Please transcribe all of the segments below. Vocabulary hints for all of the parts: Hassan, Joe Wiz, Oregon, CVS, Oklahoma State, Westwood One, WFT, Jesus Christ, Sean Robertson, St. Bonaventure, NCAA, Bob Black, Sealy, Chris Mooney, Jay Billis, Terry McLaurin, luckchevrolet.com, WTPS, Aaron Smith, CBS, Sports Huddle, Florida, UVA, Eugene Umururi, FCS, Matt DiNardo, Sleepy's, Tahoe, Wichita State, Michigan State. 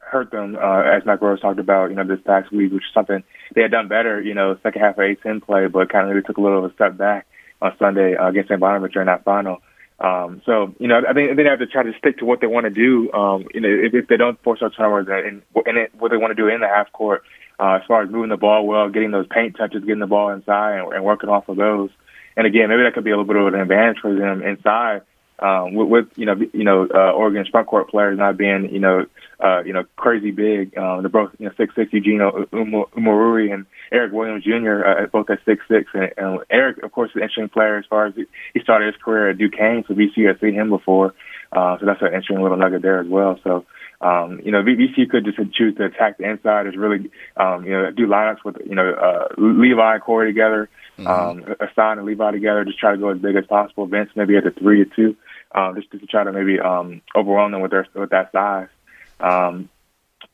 hurt them, as Mike Rose talked about, this past week, which is something they had done better, second half of A-10 play, but kind of really took a little of a step back on Sunday against St. Bonaventure in that final. So, I think they have to try to stick to what they want to do, if they don't force our turnovers and what they want to do in the half court, as far as moving the ball well, getting those paint touches, getting the ball inside and working off of those. And again, maybe that could be a little bit of an advantage for them inside, with Oregon's front court players not being, crazy big. They're both, 6'6", Eugene Umururi and Eric Williams Jr., both at 6'6". And Eric, of course, is an interesting player as far as he started his career at Duquesne, so VCU had seen him before. So that's an interesting little nugget there as well. So, VCU could just choose to attack the inside. Is really, do lineups with, Levi and Corey together, Hassan and Levi together, just try to go as big as possible. Vince maybe at the 3 or 2, just to try to maybe overwhelm them with that size.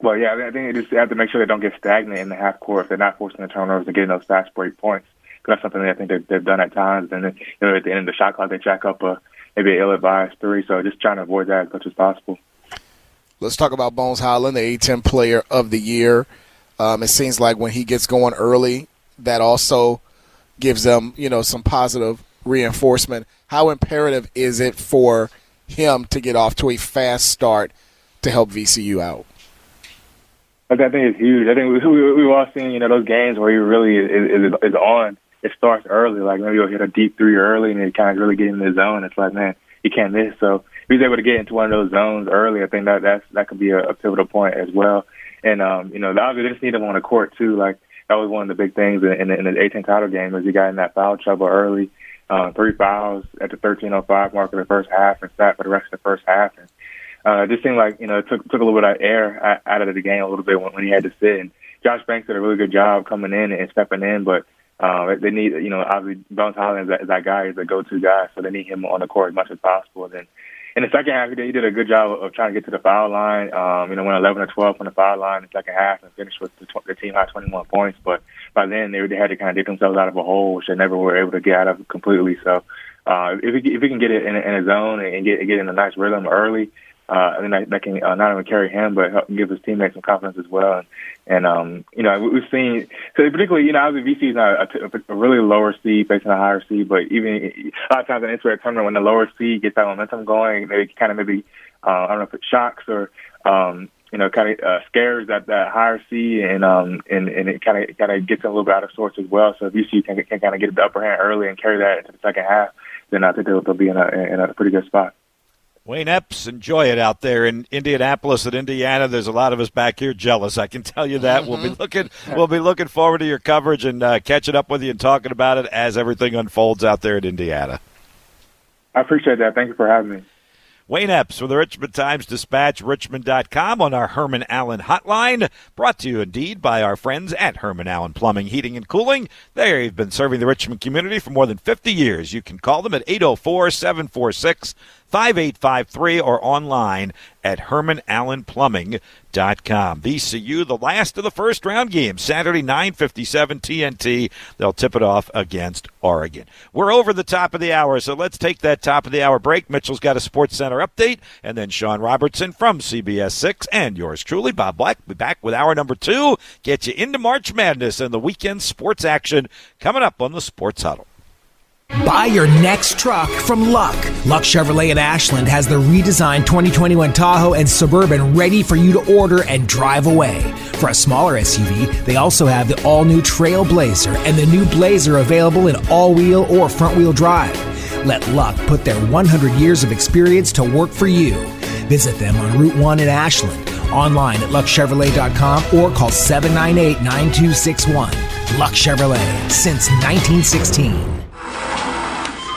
But yeah, I think they just have to make sure they don't get stagnant in the half court. If they're not forcing the turnovers and getting those fast break points, because that's something that I think they've done at times. And then, at the end of the shot clock, they jack up maybe an ill-advised 3. So just trying to avoid that as much as possible. Let's talk about Bones Holland, the A-10 Player of the Year. It seems like when he gets going early, that also gives them, some positive reinforcement. How imperative is it for him to get off to a fast start to help VCU out? I think it's huge. I think we've all seen, those games where he really is on. It starts early. Like maybe he'll hit a deep 3 early and it kind of really get in the zone. It's like, man, he can't miss. So if he's able to get into one of those zones early, I think that could be a pivotal point as well. And, obviously they just need him on the court too. Like that was one of the big things in the A-10 title game is he got in that foul trouble early. 3 fouls at the 13:05 mark of the first half and sat for the rest of the first half. And, it just seemed like, it took a little bit of air out of the game a little bit when he had to sit. And Josh Banks did a really good job coming in and stepping in, but they need, obviously Bones Holland is that guy, he's a go-to guy, so they need him on the court as much as possible. And then in the second half, he did a good job of trying to get to the foul line, went 11 or 12 from the foul line in the second half and finished with the team-high 21 points. But by then, they had to kind of dig themselves out of a hole, which they never were able to get out of completely. So if he can get it in his zone and get in a nice rhythm early, I think that can not only carry him, but help give his teammates some confidence as well. And we've seen, so particularly, obviously VC is not a really lower seed facing a higher seed, but even a lot of times in this tournament, when the lower seed gets that momentum going, maybe I don't know if it shocks or, scares that higher seed and it kind of gets a little bit out of sorts as well. So if VC can kind of get the upper hand early and carry that into the second half, then I think they'll be in a pretty good spot. Wayne Epps, enjoy it out there in Indianapolis and Indiana. There's a lot of us back here jealous. I can tell you that. We'll be looking forward to your coverage and catching up with you and talking about it as everything unfolds out there in Indiana. I appreciate that. Thank you for having me. Wayne Epps with the Richmond Times-Dispatch, richmond.com on our Herman Allen hotline, brought to you indeed by our friends at Herman Allen Plumbing, Heating, and Cooling. They've been serving the Richmond community for more than 50 years. You can call them at 804-746-5853 or online at hermanallenplumbing.com. VCU, the last of the first round game, Saturday, 9:57 TNT. They'll tip it off against Oregon. We're over the top of the hour, so let's take that top of the hour break. Mitchell's got a Sports Center update, and then Sean Robertson from CBS 6 and yours truly, Bob Black, will be back with hour number 2. Get you into March Madness and the weekend sports action coming up on the Sports Huddle. Buy your next truck from Luck. Luck Chevrolet in Ashland has the redesigned 2021 Tahoe and Suburban ready for you to order and drive away. For a smaller SUV, they also have the all-new Trail Blazer and the new Blazer available in all-wheel or front-wheel drive. Let Luck put their 100 years of experience to work for you. Visit them on Route 1 in Ashland, online at luckchevrolet.com or call 798-9261. Luck Chevrolet, since 1916.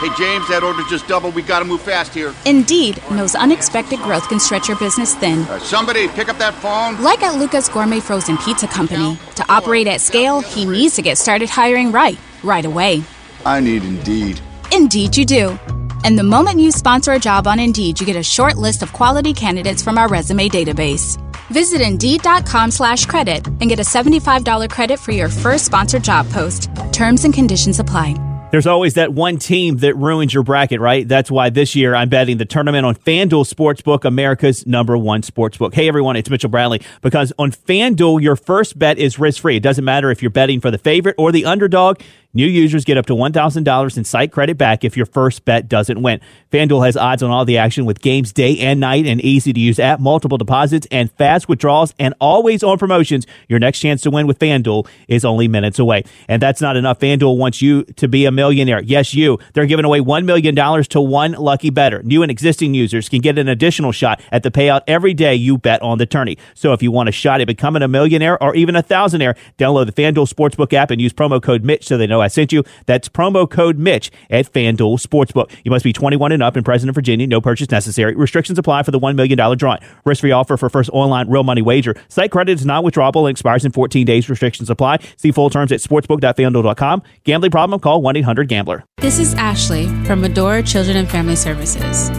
Hey, James, that order just doubled. We got to move fast here. Indeed knows unexpected growth can stretch your business thin. Somebody pick up that phone. Like at Luca's Gourmet Frozen Pizza Company. To operate at scale, he needs to get started hiring right away. I need Indeed. Indeed you do. And the moment you sponsor a job on Indeed, you get a short list of quality candidates from our resume database. Visit Indeed.com/credit and get a $75 credit for your first sponsored job post. Terms and conditions apply. There's always that one team that ruins your bracket, right? That's why this year I'm betting the tournament on FanDuel Sportsbook, America's #1 sportsbook. Hey, everyone, it's Mitchell Bradley. Because on FanDuel, your first bet is risk-free. It doesn't matter if you're betting for the favorite or the underdog. New users get up to $1,000 in site credit back if your first bet doesn't win. FanDuel has odds on all the action with games day and night, an easy-to-use app, multiple deposits, and fast withdrawals, and always on promotions. Your next chance to win with FanDuel is only minutes away. And that's not enough. FanDuel wants you to be a millionaire. Yes, you. They're giving away $1 million to one lucky bettor. New and existing users can get an additional shot at the payout every day you bet on the tourney. So if you want a shot at becoming a millionaire or even a thousandaire, download the FanDuel Sportsbook app and use promo code Mitch so they know I sent you. That's promo code Mitch at FanDuel Sportsbook. You must be 21 and up and present in Virginia. No purchase necessary. Restrictions apply for the $1 million drawing. Risk-free offer for first online real money wager. Site credit is not withdrawable and expires in 14 days. Restrictions apply. See full terms at sportsbook.fanduel.com. Gambling problem? Call 1-800-GAMBLER. This is Ashley from Medora Children and Family Services.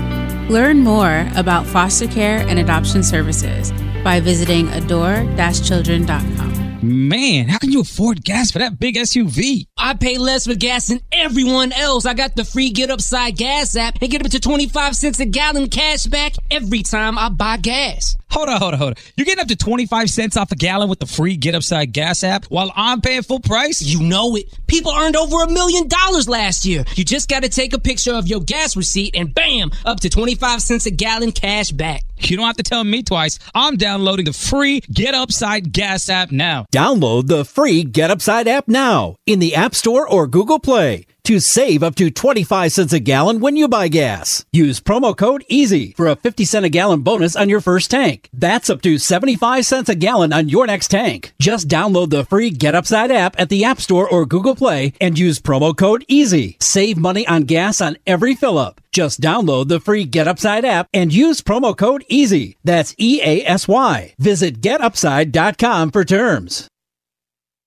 Learn more about foster care and adoption services by visiting adore-children.com. Man, how can you afford gas for that big SUV? I pay less for gas than everyone else. I got the free GetUpside gas app and get up to 25 cents a gallon cash back every time I buy gas. Hold on. You're getting up to 25 cents off a gallon with the free GetUpside gas app while I'm paying full price? You know it. People earned over $1 million last year. You just got to take a picture of your gas receipt and bam, up to 25 cents a gallon cash back. You don't have to tell me twice. I'm downloading the free GetUpside gas app now. Download the free GetUpside app now in the App Store or Google Play to save up to 25 cents a gallon when you buy gas. Use promo code EASY for a 50 cent a gallon bonus on your first tank. That's up to 75 cents a gallon on your next tank. Just download the free GetUpside app at the App Store or Google Play and use promo code EASY. Save money on gas on every fill up. Just download the free GetUpside app and use promo code EASY. That's EASY. Visit GetUpside.com for terms.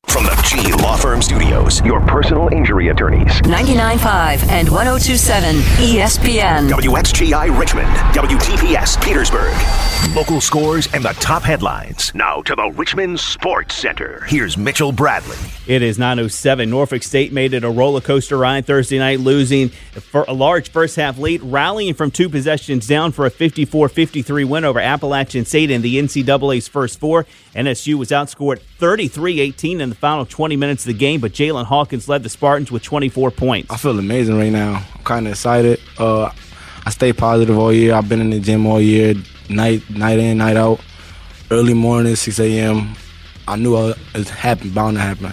From the G Law Firm Studios, your personal injury attorneys. 99.5 and 102.7 ESPN. WXGI Richmond, WTPS Petersburg. Local scores and the top headlines. Now to the Richmond Sports Center. Here's Mitchell Bradley. It is 9:07. Norfolk State made it a roller coaster ride Thursday night, losing for a large first half lead, rallying from two possessions down for a 54-53 win over Appalachian State in the NCAA's first four. NSU was outscored 33-18 in the final 20 minutes of the game, but Jalen Hawkins led the Spartans with 24 points. I feel amazing right now. I'm kind of excited. I stay positive all year. I've been in the gym all year, night in, night out. Early morning, 6 a.m., I knew it was bound to happen.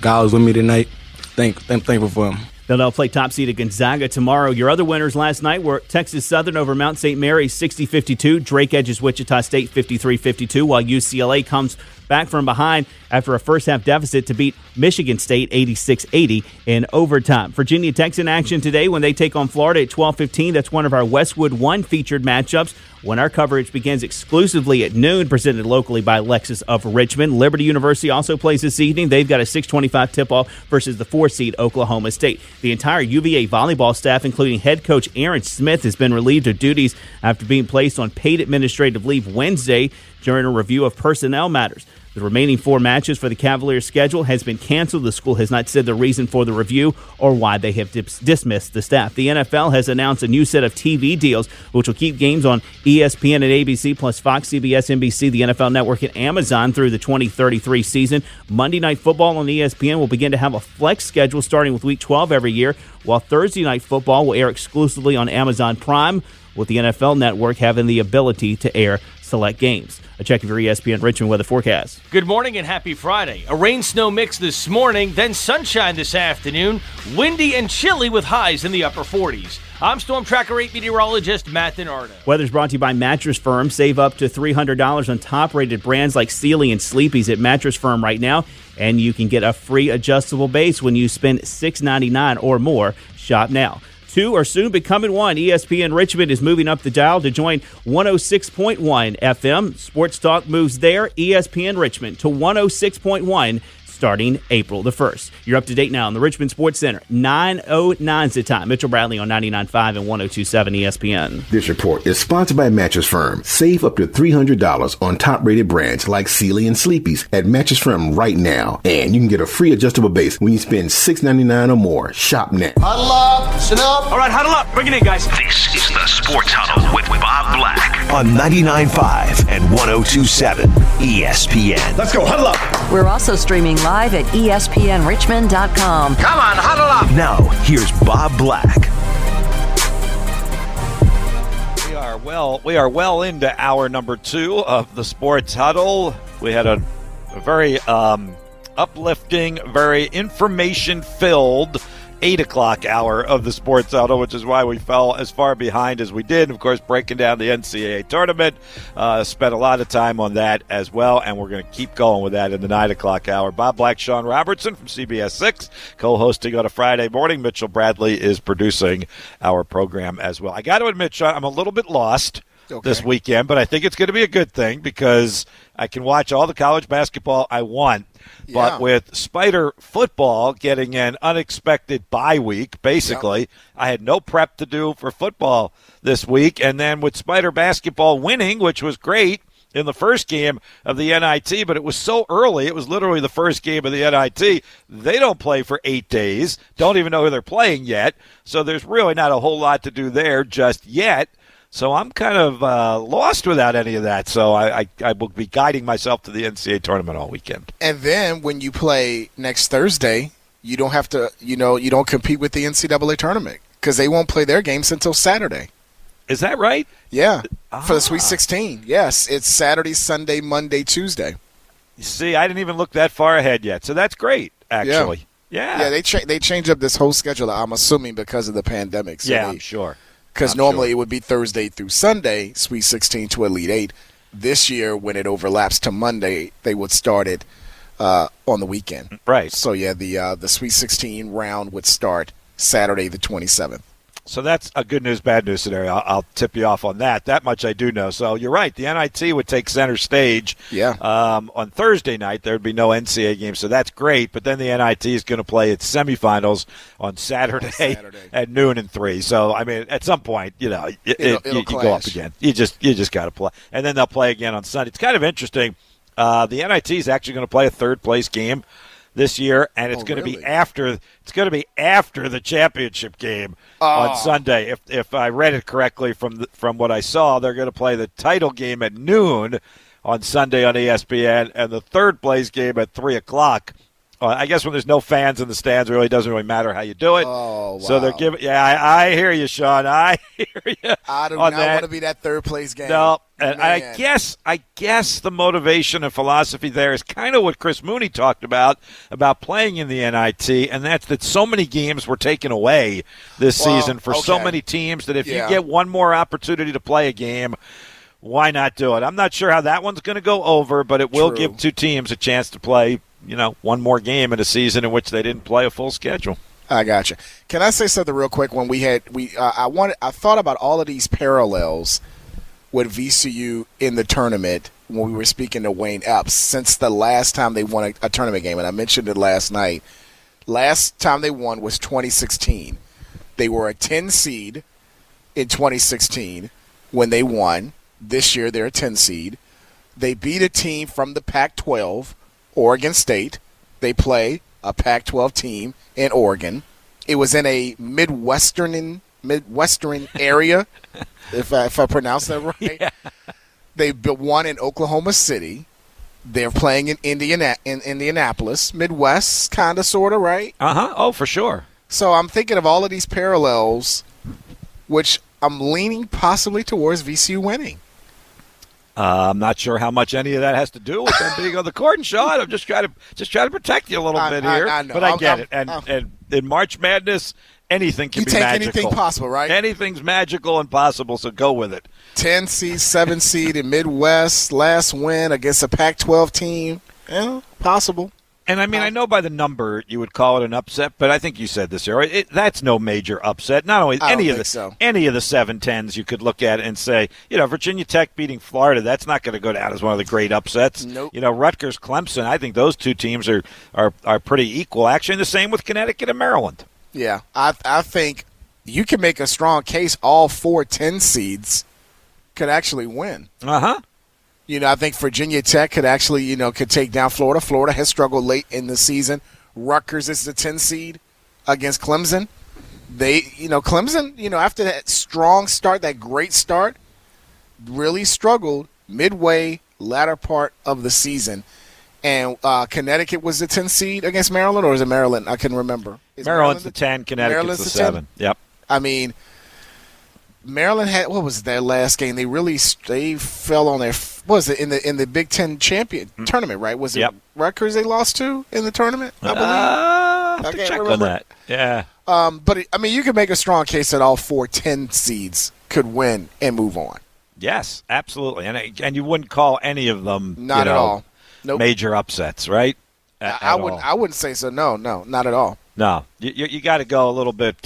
God was with me tonight. I'm thankful for him. They'll play top seed at Gonzaga tomorrow. Your other winners last night were Texas Southern over Mount St. Mary's 60-52. Drake edges Wichita State 53-52, while UCLA comes back from behind after a first-half deficit to beat Michigan State 86-80 in overtime. Virginia Tech's in action today when they take on Florida at 12:15. That's one of our Westwood One featured matchups when our coverage begins exclusively at noon, presented locally by Lexus of Richmond. Liberty University also plays this evening. They've got a 6:25 tip-off versus the 4-seed Oklahoma State. The entire UVA volleyball staff, including head coach Aaron Smith, has been relieved of duties after being placed on paid administrative leave Wednesday during a review of personnel matters. The remaining four matches for the Cavaliers' schedule has been canceled. The school has not said the reason for the review or why they have dismissed the staff. The NFL has announced a new set of TV deals, which will keep games on ESPN and ABC, plus Fox, CBS, NBC, the NFL Network, and Amazon through the 2033 season. Monday Night Football on ESPN will begin to have a flex schedule starting with Week 12 every year, while Thursday Night Football will air exclusively on Amazon Prime, with the NFL Network having the ability to air select games. A check of your ESPN Richmond weather forecast. Good morning and happy Friday. A rain-snow mix this morning, then sunshine this afternoon. Windy and chilly with highs in the upper 40s. I'm Storm Tracker 8 meteorologist Matt DiNardo. Weather's brought to you by Mattress Firm. Save up to $300 on top-rated brands like Sealy and Sleepy's at Mattress Firm right now. And you can get a free adjustable base when you spend $6.99 or more. Shop now. Two are soon becoming one. ESPN Richmond is moving up the dial to join 106.1 FM. Sports Talk moves there. ESPN Richmond to 106.1 starting April the 1st. You're up to date now on the Richmond Sports Center. 9:09's the time. Mitchell Bradley on 99.5 and 102.7 ESPN. This report is sponsored by Mattress Firm. Save up to $300 on top-rated brands like Sealy and Sleepy's at Mattress Firm right now. And you can get a free adjustable base when you spend $6.99 or more. Shop now. Huddle up. Sit up. All right, huddle up. Bring it in, guys. This is the Sports Huddle with Bob Black on 99.5 and 102.7 ESPN. Let's go. Huddle up. We're also streaming live at ESPNRichmond.com. Come on, huddle up. Now, here's Bob Black. We are well into hour number two of the Sports Huddle. We had a very uplifting, very information-filled 8 o'clock hour of the Sports Huddle, which is why we fell as far behind as we did. Of course, breaking down the NCAA tournament, spent a lot of time on that as well, and we're going to keep going with that in the 9 o'clock hour. Bob Black, Sean Robertson from CBS 6, co-hosting on a Friday morning. Mitchell Bradley is producing our program as well. I got to admit, Sean, I'm a little bit lost this weekend, but I think it's going to be a good thing because I can watch all the college basketball I want. Yeah. But with Spider football getting an unexpected bye week, basically, I had no prep to do for football this week. And then with Spider basketball winning, which was great in the first game of the NIT, but it was so early. It was literally the first game of the NIT. They don't play for 8 days. Don't even know who they're playing yet. So there's really not a whole lot to do there just yet. So I'm kind of lost without any of that. So I will be guiding myself to the NCAA tournament all weekend. And then when you play next Thursday, you don't have to, you don't compete with the NCAA tournament because they won't play their games until Saturday. Is that right? Yeah. For the Sweet 16. Yes. It's Saturday, Sunday, Monday, Tuesday. You see, I didn't even look that far ahead yet. So that's great, actually. Yeah. Yeah, they changed up this whole schedule, I'm assuming, because of the pandemic. So I'm sure. Because normally it would be Thursday through Sunday, Sweet 16 to Elite 8. This year, when it overlaps to Monday, they would start it on the weekend. Right. So, yeah, the Sweet 16 round would start Saturday the 27th. So that's a good news, bad news scenario. I'll tip you off on that. That much I do know. So you're right. The NIT would take center stage. Yeah. On Thursday night, there would be no NCAA game, so that's great. But then the NIT is going to play its semifinals on Saturday. At noon and 3. So, I mean, at some point, it'll you go up again. You just got to play. And then they'll play again on Sunday. It's kind of interesting. The NIT is actually going to play a third-place game this year, and it's going to be after the championship game on Sunday. If I read it correctly from what I saw, they're going to play the title game at noon on Sunday on ESPN, and the third place game at 3 o'clock. I guess when there's no fans in the stands, it really doesn't really matter how you do it. Oh, wow. So they're giving. Yeah, I hear you, Sean. I hear you. I do not want to be that third place game. No, and I guess the motivation and philosophy there is kind of what Chris Mooney talked about playing in the NIT, and that's that so many games were taken away this season for so many teams that if you get one more opportunity to play a game, why not do it? I'm not sure how that one's going to go over, but it will give two teams a chance to play one more game in a season in which they didn't play a full schedule. I gotcha. Can I say something real quick? When I thought about all of these parallels with VCU in the tournament when we were speaking to Wayne Epps since the last time they won a tournament game, and I mentioned it last night. Last time they won was 2016. They were a 10 seed in 2016 when they won. This year they're a 10 seed. They beat a team from the Pac-12, Oregon State. They play a Pac-12 team in Oregon. It was in a Midwestern area, if I pronounce that right. Yeah. They won in Oklahoma City. They're playing in Indianapolis, Midwest, kind of, sort of, right? Uh-huh. Oh, for sure. So I'm thinking of all of these parallels, which I'm leaning possibly towards VCU winning. I'm not sure how much any of that has to do with them being on the court, and Sean, I'm just trying to protect you a little bit here. I know. But I get it. And in March Madness, anything can be magical. You take anything possible, right? Anything's magical and possible, so go with it. 10 seed, 7 seed in Midwest, last win against a Pac-12 team. Yeah, possible. And, I mean, I know by the number you would call it an upset, but I think you said this earlier. That's no major upset. Not only any of the 7-10s you could look at and say, you know, Virginia Tech beating Florida, that's not going to go down as one of the great upsets. Nope. You know, Rutgers, Clemson, I think those two teams are pretty equal. Actually, and the same with Connecticut and Maryland. Yeah, I think you can make a strong case all 4-10 seeds could actually win. Uh-huh. You know, I think Virginia Tech could actually, you know, could take down Florida. Florida has struggled late in the season. Rutgers is the 10 seed against Clemson. Clemson, you know, after that strong start, that great start, really struggled midway, latter part of the season. And Connecticut was the 10 seed against Maryland, or is it Maryland? I can remember. Is Maryland's Maryland the 10, Connecticut's the 7. 10? Yep. I mean, Maryland had, what was their last game? They fell on their, what was it, in the Big Ten champion tournament, right? Was it Rutgers they lost to in the tournament? I believe. I have to check on that. Yeah. But I mean, you can make a strong case that all 4-10 seeds could win and move on. Yes, absolutely, and you wouldn't call any of them at all major upsets, right? I wouldn't. I wouldn't say so. No, not at all. No, you got to go a little bit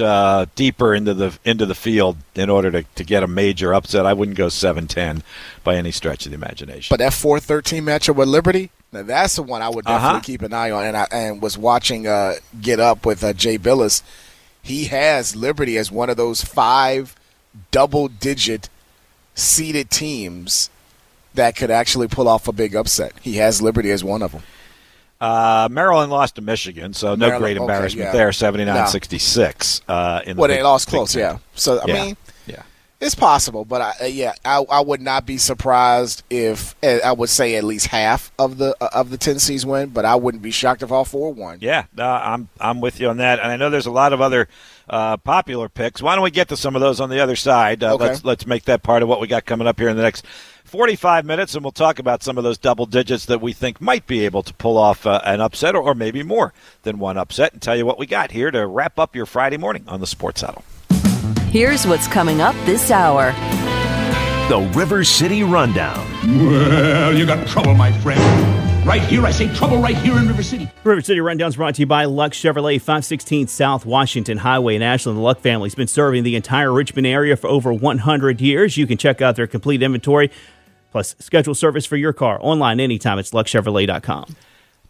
deeper into the field in order to get a major upset. I wouldn't go 7-10 by any stretch of the imagination. But that 4-13 matchup with Liberty, now that's the one I would definitely keep an eye on. And I was watching Get Up with Jay Billis. He has Liberty as one of those 5 double-digit seeded teams that could actually pull off a big upset. He has Liberty as one of them. Maryland lost to Michigan, so no great embarrassment there, 79-66. They lost close, yeah. So, I mean, it's possible. But, I would not be surprised if I would say at least half of the 10 seeds win, but I wouldn't be shocked if all 4 won. Yeah, I'm with you on that. And I know there's a lot of other popular picks. Why don't we get to some of those on the other side? Let's make that part of what we got coming up here in the next 45 minutes, and we'll talk about some of those double digits that we think might be able to pull off an upset or maybe more than one upset, and tell you what we got here to wrap up your Friday morning on the Sports Huddle. Here's what's coming up this hour. The River City Rundown. Well, you got trouble, my friend. Right here, I say trouble right here in River City. River City Rundown's brought to you by Luck Chevrolet, 516 South Washington Highway in Ashland. The Luck family's been serving the entire Richmond area for over 100 years. You can check out their complete inventory, plus schedule service for your car online anytime. It's luckchevrolet.com.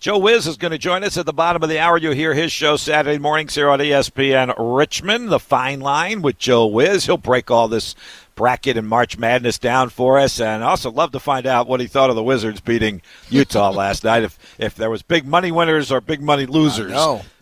Joe Wiz is going to join us at the bottom of the hour. You'll hear his show Saturday mornings here on ESPN Richmond, The Fine Line with Joe Wiz. He'll break all this bracket and March Madness down for us, and I also love to find out what he thought of the Wizards beating Utah last night, if there was big money winners or big money losers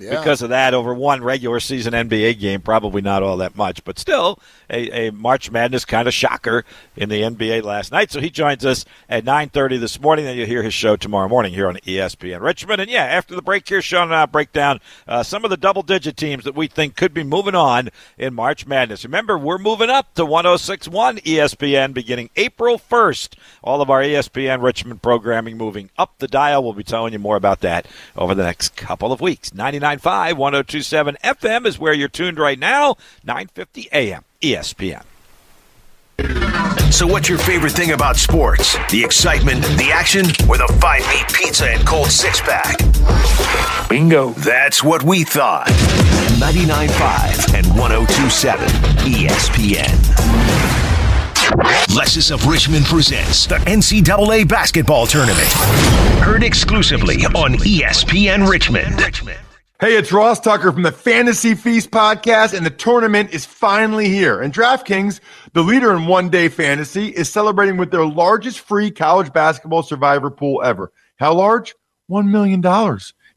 because of that over one regular season NBA game. Probably not all that much, but still a March Madness kind of shocker in the NBA last night. So he joins us at 9:30 this morning, and you'll hear his show tomorrow morning here on ESPN Richmond. And after the break here, Sean and I break down some of the double-digit teams that we think could be moving on in March Madness. Remember, we're moving up to 106.1 ESPN beginning April 1st. All of our ESPN Richmond programming moving up the dial. We'll be telling you more about that over the next couple of weeks. 99.5, 102.7 FM is where you're tuned right now, 9:50 a.m. ESPN. So what's your favorite thing about sports? The excitement, the action, or the 5-meat pizza and cold six-pack? Bingo. That's what we thought. 99.5 and 102.7 ESPN. Lexus of Richmond presents the NCAA basketball tournament. Heard exclusively on ESPN Richmond. Hey, it's Ross Tucker from the Fantasy Feast podcast, and the tournament is finally here. And DraftKings, the leader in one-day fantasy, is celebrating with their largest free college basketball survivor pool ever. How large? $1 million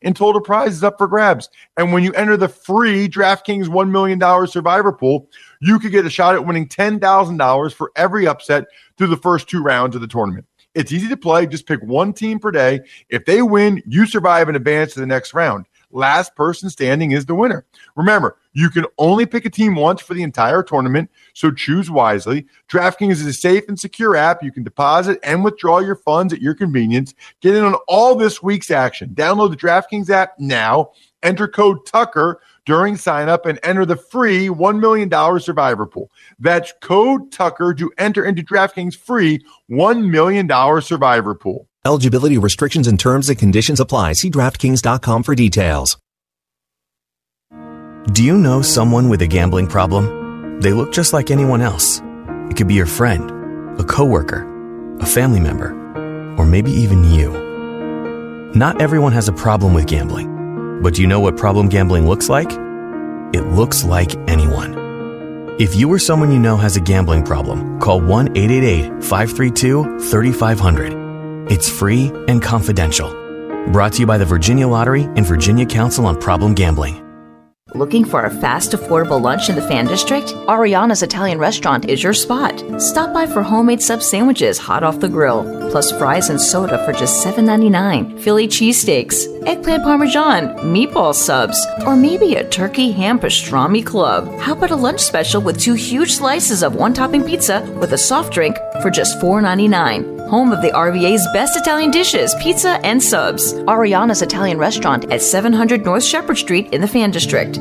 in total prizes up for grabs. And when you enter the free DraftKings $1 million survivor pool, you could get a shot at winning $10,000 for every upset through the first 2 rounds of the tournament. It's easy to play. Just pick one team per day. If they win, you survive and advance to the next round. Last person standing is the winner. Remember, you can only pick a team once for the entire tournament, so choose wisely. DraftKings is a safe and secure app. You can deposit and withdraw your funds at your convenience. Get in on all this week's action. Download the DraftKings app now Enter code Tucker during sign-up and enter the free $1 million Survivor Pool. That's code Tucker to enter into DraftKings' free $1 million Survivor Pool. Eligibility restrictions and terms and conditions apply. See DraftKings.com for details. Do you know someone with a gambling problem? They look just like anyone else. It could be your friend, a coworker, a family member, or maybe even you. Not everyone has a problem with gambling, but do you know what problem gambling looks like? It looks like anyone. If you or someone you know has a gambling problem, call 1-888-532-3500. It's free and confidential. Brought to you by the Virginia Lottery and Virginia Council on Problem Gambling. Looking for a fast, affordable lunch in the Fan District? Ariana's Italian Restaurant is your spot. Stop by for homemade sub sandwiches hot off the grill, plus fries and soda for just $7.99, Philly cheesesteaks, eggplant parmesan, meatball subs, or maybe a turkey ham pastrami club. How about a lunch special with two huge slices of one-topping pizza with a soft drink for just $4.99? Home of the RVA's best Italian dishes, pizza, and subs. Ariana's Italian Restaurant at 700 North Shepherd Street in the Fan District.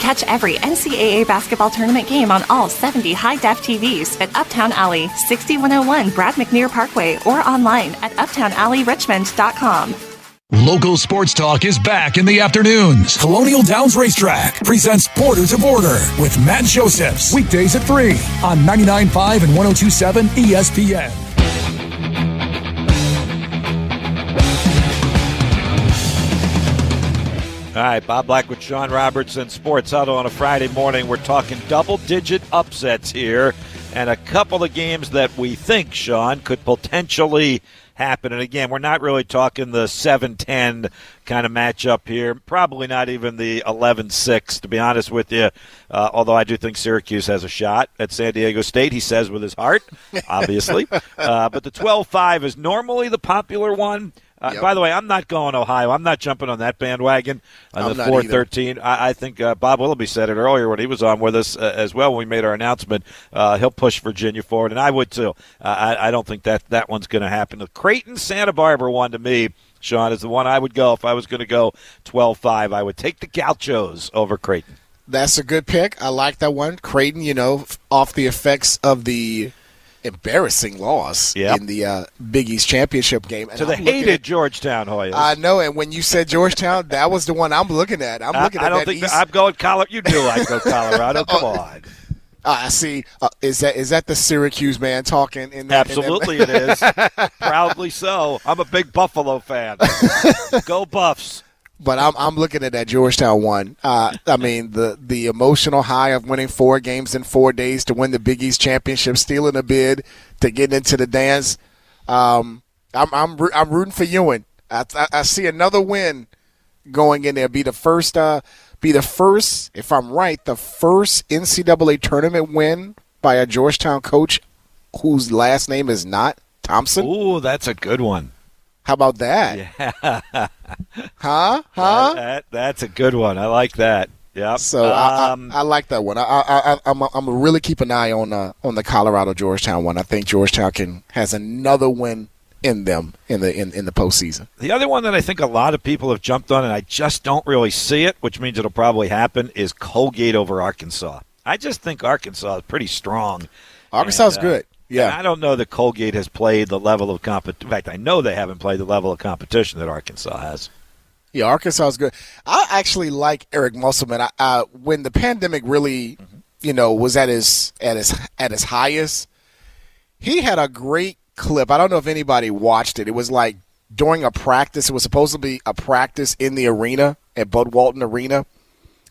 Catch every NCAA basketball tournament game on all 70 high-def TVs at Uptown Alley, 6101 Brad McNear Parkway, or online at uptownalleyrichmond.com. Local sports talk is back in the afternoons. Colonial Downs Racetrack presents Border to Border with Matt Josephs. Weekdays at 3 on 99.5 and 102.7 ESPN. All right, Bob Black with Sean Robertson, Sports Huddle on a Friday morning. We're talking double-digit upsets here and a couple of games that we think, Sean, could potentially happen. And again, we're not really talking the 7-10 kind of matchup here. Probably not even the 11-6, to be honest with you, although I do think Syracuse has a shot at San Diego State, he says with his heart, obviously. But the 12-5 is normally the popular one. Yep. By the way, I'm not going Ohio. I'm not jumping on that bandwagon on the 4-13. I think Bob Willoughby said it earlier when he was on with us as well when we made our announcement. He'll push Virginia forward, and I would too. I don't think that one's going to happen. The Creighton-Santa Barbara one to me, Sean, is the one I would go if I was going to go 12-5. I would take the Gauchos over Creighton. That's a good pick. I like that one. Creighton, you know, off the effects of the – embarrassing loss in the Big East Championship game. And so they hated Georgetown, Hoyas. I know, and when you said Georgetown, that was the one I'm looking at. I'm looking at that East. I'm going Colorado. You do like go Colorado. Come on. I see. Is that the Syracuse man talking? Absolutely it is. Proudly so. I'm a big Buffalo fan. Go Buffs. But I'm looking at that Georgetown one. I mean, the emotional high of winning 4 games in 4 days to win the Big East championship, stealing a bid to get into the dance. I'm rooting for Ewing. I see another win going in there. Be the first, if I'm right, the first NCAA tournament win by a Georgetown coach whose last name is not Thompson. Ooh, that's a good one. How about that? Yeah. Huh? That's a good one. I like that. Yeah. So I like that one. I'm gonna really keep an eye on the Colorado Georgetown one. I think Georgetown has another win in them in the postseason. The other one that I think a lot of people have jumped on, and I just don't really see it, which means it'll probably happen, is Colgate over Arkansas. I just think Arkansas is pretty strong. Arkansas is good. Yeah, and I don't know that Colgate has played the level of competition. In fact, I know they haven't played the level of competition that Arkansas has. Yeah, Arkansas is good. I actually like Eric Musselman. When the pandemic really, was at his highest, he had a great clip. I don't know if anybody watched it. It was like during a practice. It was supposed to be a practice in the arena at Bud Walton Arena,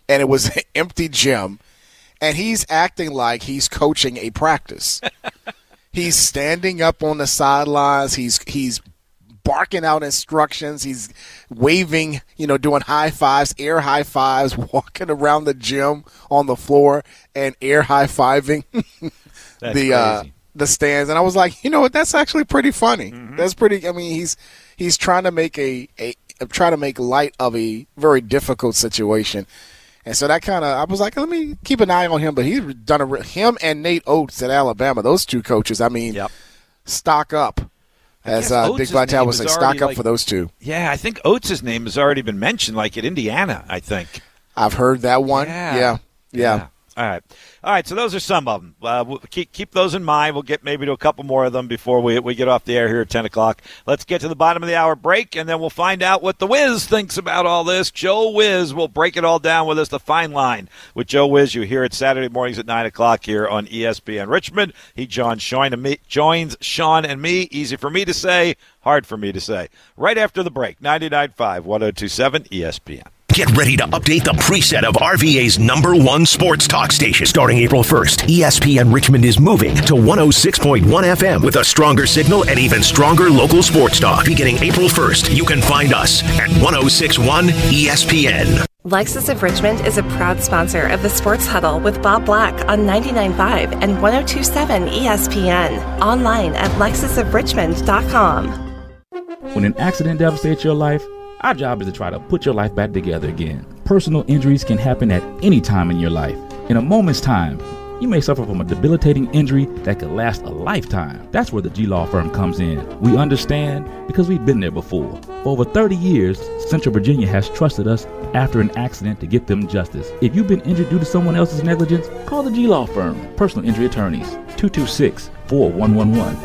and it was an empty gym, and he's acting like he's coaching a practice. He's standing up on the sidelines. He's barking out instructions. He's waving, doing high fives, air high fives, walking around the gym on the floor and air high fiving the stands. And I was like, you know what? That's actually pretty funny. Mm-hmm. That's pretty. I mean, he's trying to make make light of a very difficult situation. And so that I was like, let me keep an eye on him. But he's done him and Nate Oates at Alabama, those two coaches, I mean, stock up. As Dick Vitale was saying, stock up for those two. Yeah, I think Oates' name has already been mentioned, like at Indiana, I think. I've heard that one. Yeah. All right, so those are some of them. We'll keep those in mind. We'll get maybe to a couple more of them before we get off the air here at 10 o'clock. Let's get to the bottom of the hour break, and then we'll find out what the Wiz thinks about all this. Joe Wiz will break it all down with us, the fine line with Joe Wiz. You hear it Saturday mornings at 9 o'clock here on ESPN Richmond. He joins Sean and me. Easy for me to say, hard for me to say. Right after the break, 99.5, 102.7 ESPN. Get ready to update the preset of RVA's #1 sports talk station. Starting April 1st, ESPN Richmond is moving to 106.1 FM with a stronger signal and even stronger local sports talk. Beginning April 1st, you can find us at 106.1 ESPN. Lexus of Richmond is a proud sponsor of the Sports Huddle with Bob Black on 99.5 and 102.7 ESPN. Online at lexusofrichmond.com. When an accident devastates your life, our job is to try to put your life back together again. Personal injuries can happen at any time in your life. In a moment's time, you may suffer from a debilitating injury that could last a lifetime. That's where the G Law firm comes in. We understand because we've been there before. For over 30 years, Central Virginia has trusted us after an accident to get them justice. If you've been injured due to someone else's negligence, call the G Law firm. Personal injury attorneys, 226-4111.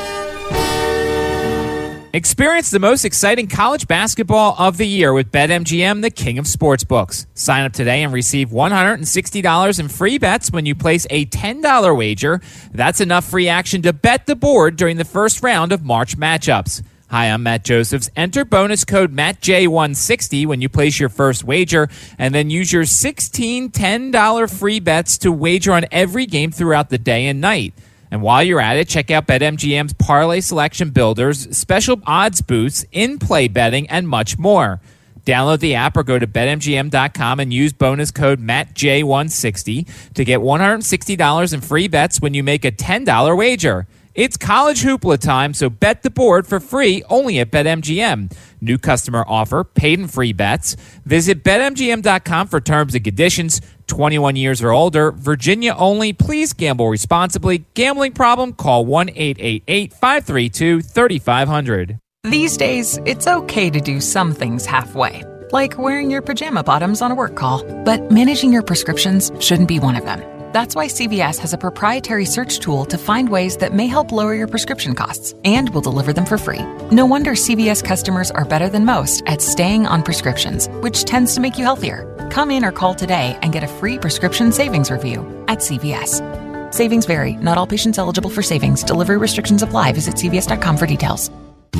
Experience the most exciting college basketball of the year with BetMGM, the king of sportsbooks. Sign up today and receive $160 in free bets when you place a $10 wager. That's enough free action to bet the board during the first round of March matchups. Hi, I'm Matt Josephs. Enter bonus code MattJ160 when you place your first wager, and then use your 16 $10 free bets to wager on every game throughout the day and night. And while you're at it, check out BetMGM's Parlay Selection Builders, special odds boosts, in-play betting, and much more. Download the app or go to BetMGM.com and use bonus code MattJ160 to get $160 in free bets when you make a $10 wager. It's college hoopla time, so bet the board for free only at BetMGM. New customer offer, paid and free bets. Visit BetMGM.com for terms and conditions. 21 years or older, Virginia only. Please gamble responsibly. Gambling problem? Call 1-888-532-3500. These days, it's okay to do some things halfway, like wearing your pajama bottoms on a work call. But managing your prescriptions shouldn't be one of them. That's why CVS has a proprietary search tool to find ways that may help lower your prescription costs, and will deliver them for free. No wonder CVS customers are better than most at staying on prescriptions, which tends to make you healthier. Come in or call today and get a free prescription savings review at CVS. Savings vary. Not all patients eligible for savings. Delivery restrictions apply. Visit cvs.com for details.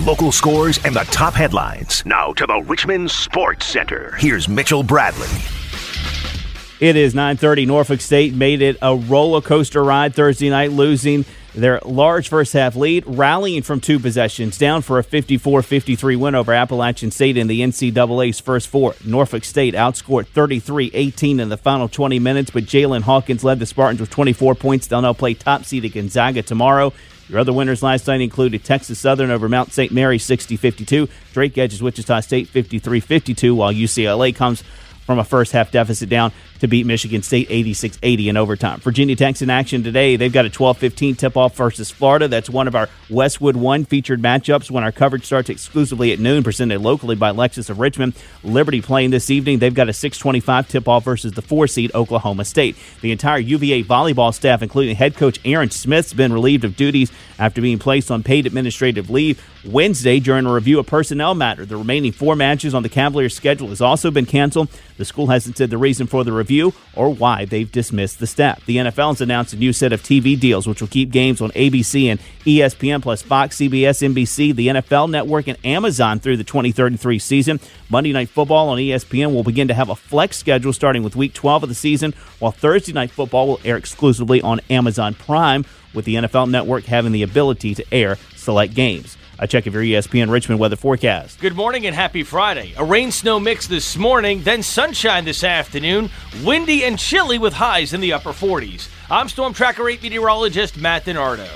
Local scores and the top headlines. Now to the Richmond Sports Center. Here's Mitchell Bradley. It is 9:30. Norfolk State made it a roller coaster ride Thursday night, losing their large first-half lead, rallying from two possessions down for a 54-53 win over Appalachian State in the NCAA's first four. Norfolk State outscored 33-18 in the final 20 minutes, but Jalen Hawkins led the Spartans with 24 points. They'll now play top seeded Gonzaga tomorrow. Your other winners last night included Texas Southern over Mount St. Mary 60-52. Drake edges Wichita State 53-52, while UCLA comes from a first-half deficit down to beat Michigan State 86-80 in overtime. Virginia Tech's in action today. They've got a 12:15 tip-off versus Florida. That's one of our Westwood One featured matchups when our coverage starts exclusively at noon, presented locally by Lexus of Richmond. Liberty playing this evening. They've got a 6:25 tip-off versus the 4-seed Oklahoma State. The entire UVA volleyball staff, including head coach Aaron Smith, has been relieved of duties after being placed on paid administrative leave Wednesday during a review of personnel matter. The remaining four matches on the Cavaliers' schedule has also been canceled. The school hasn't said the reason for the review or why they've dismissed the staff. The NFL has announced a new set of TV deals, which will keep games on ABC and ESPN plus Fox, CBS, NBC, the NFL Network, and Amazon through the 2033 season. Monday Night Football on ESPN will begin to have a flex schedule starting with Week 12 of the season, while Thursday Night Football will air exclusively on Amazon Prime, with the NFL Network having the ability to air select games. A check of your ESPN Richmond weather forecast. Good morning and happy Friday. A rain-snow mix this morning, then sunshine this afternoon. Windy and chilly with highs in the upper 40s. I'm Storm Tracker 8 meteorologist Matt DiNardo.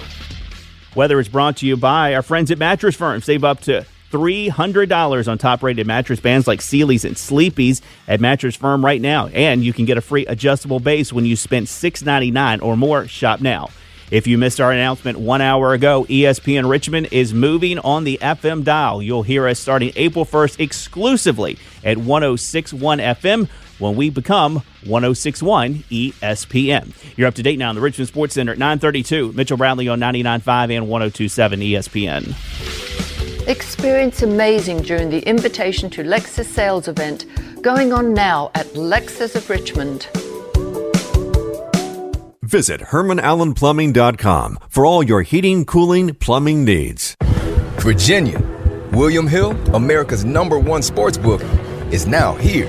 Weather is brought to you by our friends at Mattress Firm. Save up to $300 on top-rated mattress bands like Sealy's and Sleepy's at Mattress Firm right now. And you can get a free adjustable base when you spend $6.99 or more. Shop now. If you missed our announcement 1 hour ago, ESPN Richmond is moving on the FM dial. You'll hear us starting April 1st exclusively at 106.1 FM when we become 106.1 ESPN. You're up to date now on the Richmond Sports Center at 9:32. Mitchell Bradley on 99.5 and 102.7 ESPN. Experience amazing during the Invitation to Lexus sales event going on now at Lexus of Richmond. Visit HermanAllenPlumbing.com for all your heating, cooling, plumbing needs. Virginia, William Hill, America's #1 sports book, is now here.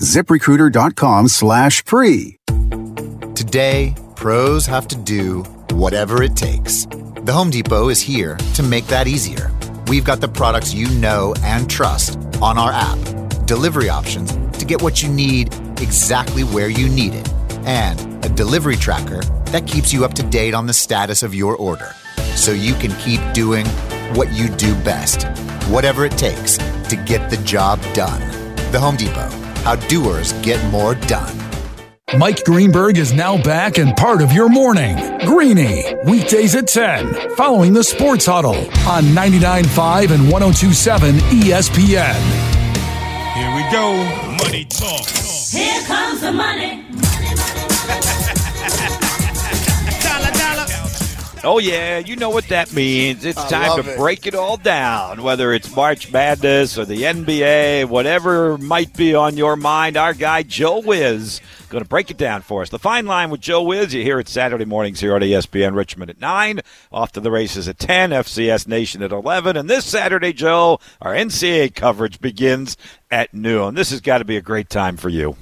ZipRecruiter.com/free. Today, pros have to do whatever it takes. The Home Depot is here to make that easier. We've got the products you know and trust on our app, delivery options to get what you need exactly where you need it, and a delivery tracker that keeps you up to date on the status of your order so you can keep doing what you do best, whatever it takes to get the job done. The Home Depot, how doers get more done. Mike Greenberg is now back and part of your morning. Greeny, weekdays at 10, following the Sports Huddle on 99.5 and 102.7 ESPN. Here we go. Money talk. Here comes the money. Oh, yeah, you know what that means. It's time to break it all down, whether it's March Madness or the NBA, whatever might be on your mind. Our guy, Joe Wiz, going to break it down for us. The Fine Line with Joe Wiz, you hear it Saturday mornings here on ESPN Richmond at 9, off to the races at 10, FCS Nation at 11. And this Saturday, Joe, our NCAA coverage begins at noon. This has got to be a great time for you.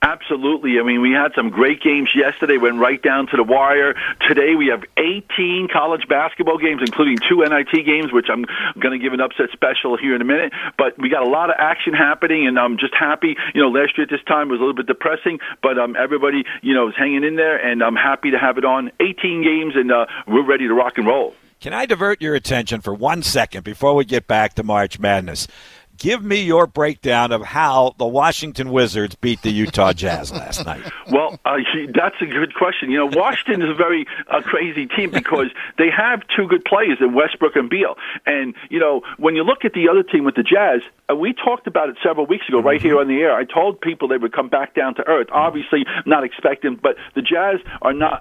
Absolutely. I mean, we had some great games yesterday, went right down to the wire. Today we have 18 college basketball games, including two NIT games, which I'm going to give an upset special here in a minute. But we got a lot of action happening, and I'm just happy. You know, last year at this time was a little bit depressing, but everybody, you know, is hanging in there, and I'm happy to have it on. 18 games, and we're ready to rock and roll. Can I divert your attention for 1 second before we get back to March Madness? Give me your breakdown of how the Washington Wizards beat the Utah Jazz last night. Well, that's a good question. You know, Washington is a very crazy team because they have two good players in Westbrook and Beal. And, you know, when you look at the other team with the Jazz, we talked about it several weeks ago right here on the air. I told people they would come back down to earth. Obviously, not expecting, but the Jazz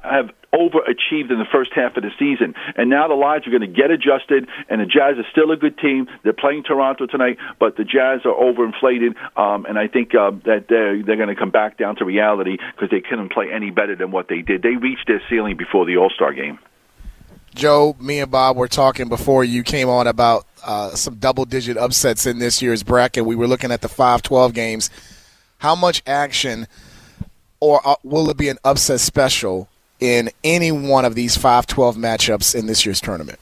have overachieved in the first half of the season. And now the Lions are going to get adjusted, and the Jazz is still a good team. They're playing Toronto tonight, but the Jazz are overinflated, and I think that they're going to come back down to reality because they couldn't play any better than what they did. They reached their ceiling before the All-Star game. Joe, me and Bob were talking before you came on about some double-digit upsets in this year's bracket. We were looking at the 5-12 games. How much action, or will it be an upset special in any one of these 5-12 matchups in this year's tournament?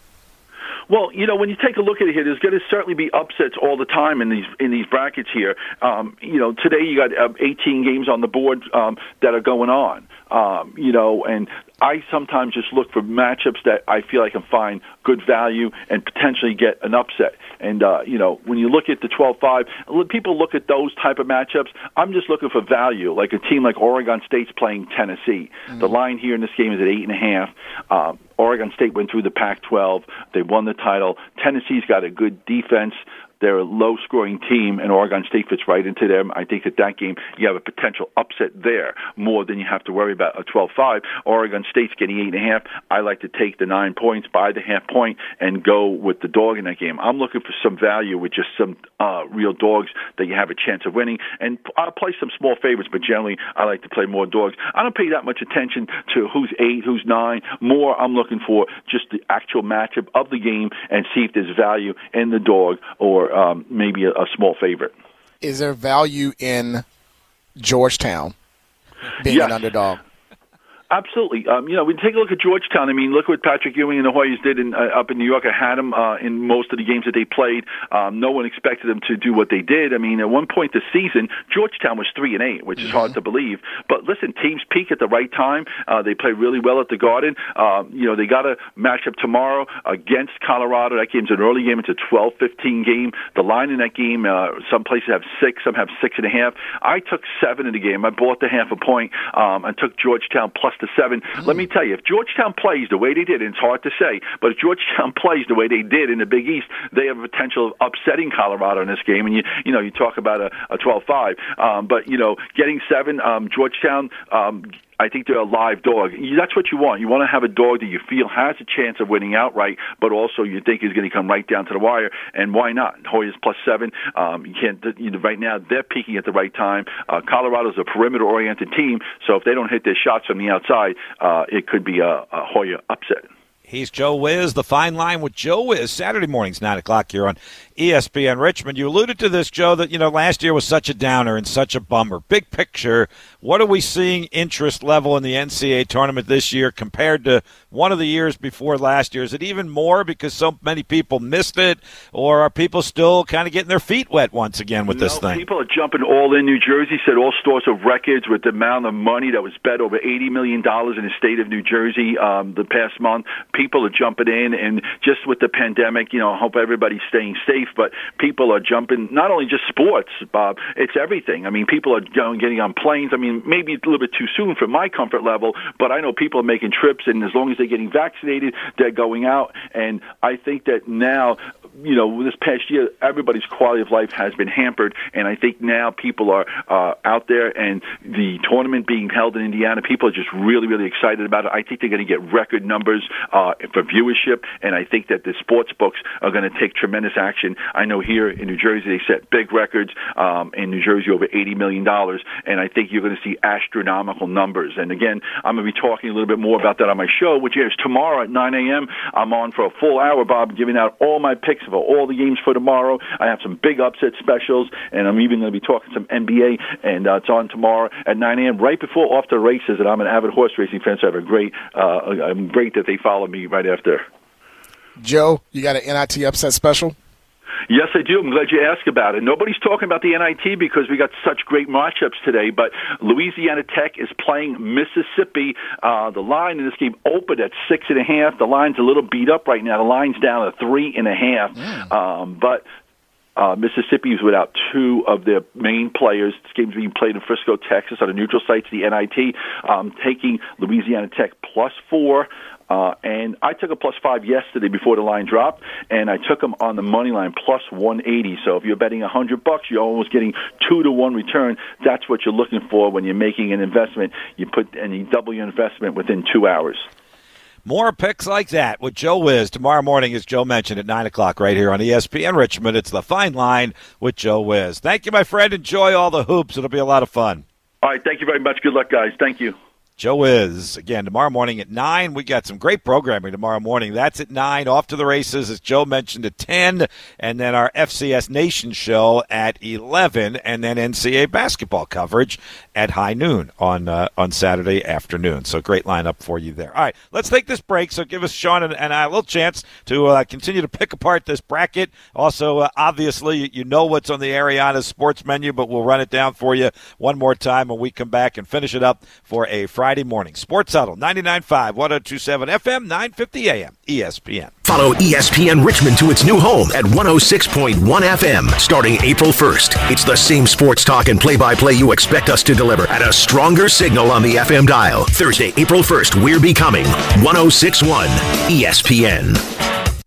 Well, you know, when you take a look at it here, there's going to certainly be upsets all the time in these brackets here. You know, today you got 18 games on the board that are going on. You know, and I sometimes just look for matchups that I feel I can find good value and potentially get an upset. And, you know, when you look at the 12-5, people look at those type of matchups. I'm just looking for value, like a team like Oregon State's playing Tennessee. Mm-hmm. The line here in this game is at 8.5. Oregon State went through the Pac-12. They won the title. Tennessee's got a good defense. They're a low-scoring team, and Oregon State fits right into them. I think that game, you have a potential upset there more than you have to worry about a 12-5. Oregon State's getting 8.5. I like to take the 9 points, buy the half point, and go with the dog in that game. I'm looking for some value with just some real dogs that you have a chance of winning. And I'll play some small favorites, but generally I like to play more dogs. I don't pay that much attention to who's 8, who's 9. More I'm looking for just the actual matchup of the game and see if there's value in the dog or maybe a small favorite. Is there value in Georgetown being an underdog? Absolutely. You know, we take a look at Georgetown. I mean, look what Patrick Ewing and the Hoyas did up in New York. I had them in most of the games that they played. No one expected them to do what they did. I mean, at one point this season, Georgetown was 3-8, which is hard to believe. But listen, teams peak at the right time. They play really well at the Garden. You know, they got a matchup tomorrow against Colorado. That game's an early game. It's a 12-15 game. The line in that game, some places have 6, some have 6.5. I took 7 in the game. I bought the half a point. I took Georgetown plus the 7. Let me tell you, if Georgetown plays the way they did, and it's hard to say, but if Georgetown plays the way they did in the Big East, they have a potential of upsetting Colorado in this game. And you know, you talk about a 12-5, but you know, getting 7, Georgetown. I think they're a live dog. That's what you want. You want to have a dog that you feel has a chance of winning outright, but also you think is going to come right down to the wire. And why not? Hoyas plus 7. You can't. You know, right now they're peaking at the right time. Colorado's a perimeter-oriented team, so if they don't hit their shots from the outside, it could be a Hoya upset. He's Joe Wiz, the Fine Line with Joe Wiz, Saturday mornings, 9 o'clock here on ESPN Richmond. You alluded to this, Joe, that, you know, last year was such a downer and such a bummer. Big picture, what are we seeing interest level in the NCAA tournament this year compared to one of the years before last year? Is it even more because so many people missed it, or are people still kind of getting their feet wet once again with this thing? People are jumping all in. New Jersey set all sorts of records with the amount of money that was bet, over $80 million in the state of New Jersey the past month. People are jumping in, and just with the pandemic, you know, I hope everybody's staying safe, but people are jumping, not only just sports, Bob, it's everything. I mean, people are getting on planes. I mean, maybe it's a little bit too soon for my comfort level, but I know people are making trips, and as long as they're getting vaccinated, they're going out. And I think that now, you know, this past year, everybody's quality of life has been hampered, and I think now people are out there, and the tournament being held in Indiana, people are just really, really excited about it. I think they're going to get record numbers for viewership, and I think that the sports books are going to take tremendous action. I know here in New Jersey, they set big records in New Jersey, over $80 million, and I think you're going to see astronomical numbers. And again, I'm going to be talking a little bit more about that on my show, which airs tomorrow at 9 a.m. I'm on for a full hour, Bob, giving out all my picks for all the games for tomorrow. I have some big upset specials, and I'm even going to be talking some NBA, and it's on tomorrow at 9 a.m. right before Off the Races, and I'm an avid horse racing fan, so I have a great that they follow me right after. Joe, you got an NIT upset special? Yes, I do. I'm glad you asked about it. Nobody's talking about the NIT because we got such great matchups today, but Louisiana Tech is playing Mississippi. The line in this game opened at 6.5. The line's a little beat up right now. The line's down at 3.5. Yeah. But Mississippi is without two of their main players. This game's being played in Frisco, Texas, on a neutral site to the NIT, taking Louisiana Tech +4. And I took a +5 yesterday before the line dropped, and I took them on the money line +180. So if you're betting $100, you're almost getting 2-to-1 return. That's what you're looking for when you're making an investment. You double your investment within 2 hours. More picks like that with Joe Wiz tomorrow morning, as Joe mentioned, at 9 o'clock right here on ESPN Richmond. It's The Fine Line with Joe Wiz. Thank you, my friend. Enjoy all the hoops. It'll be a lot of fun. All right. Thank you very much. Good luck, guys. Thank you. Joe is, again, tomorrow morning at 9. We got some great programming tomorrow morning. That's at 9. Off to the Races, as Joe mentioned, at 10. And then our FCS Nation show at 11. And then NCAA basketball coverage at high noon on Saturday afternoon. So great lineup for you there. All right, let's take this break. So give us, Sean and I, a little chance to continue to pick apart this bracket. Also, obviously, you know what's on the Ariana's sports menu, but we'll run it down for you one more time when we come back and finish it up for a Friday morning. Sports Huddle, 99.5, 102.7 FM, 950 AM, ESPN. Follow ESPN Richmond to its new home at 106.1 FM starting April 1st. It's the same sports talk and play-by-play you expect us to deliver at a stronger signal on the FM dial. Thursday, April 1st, we're becoming 106.1 ESPN.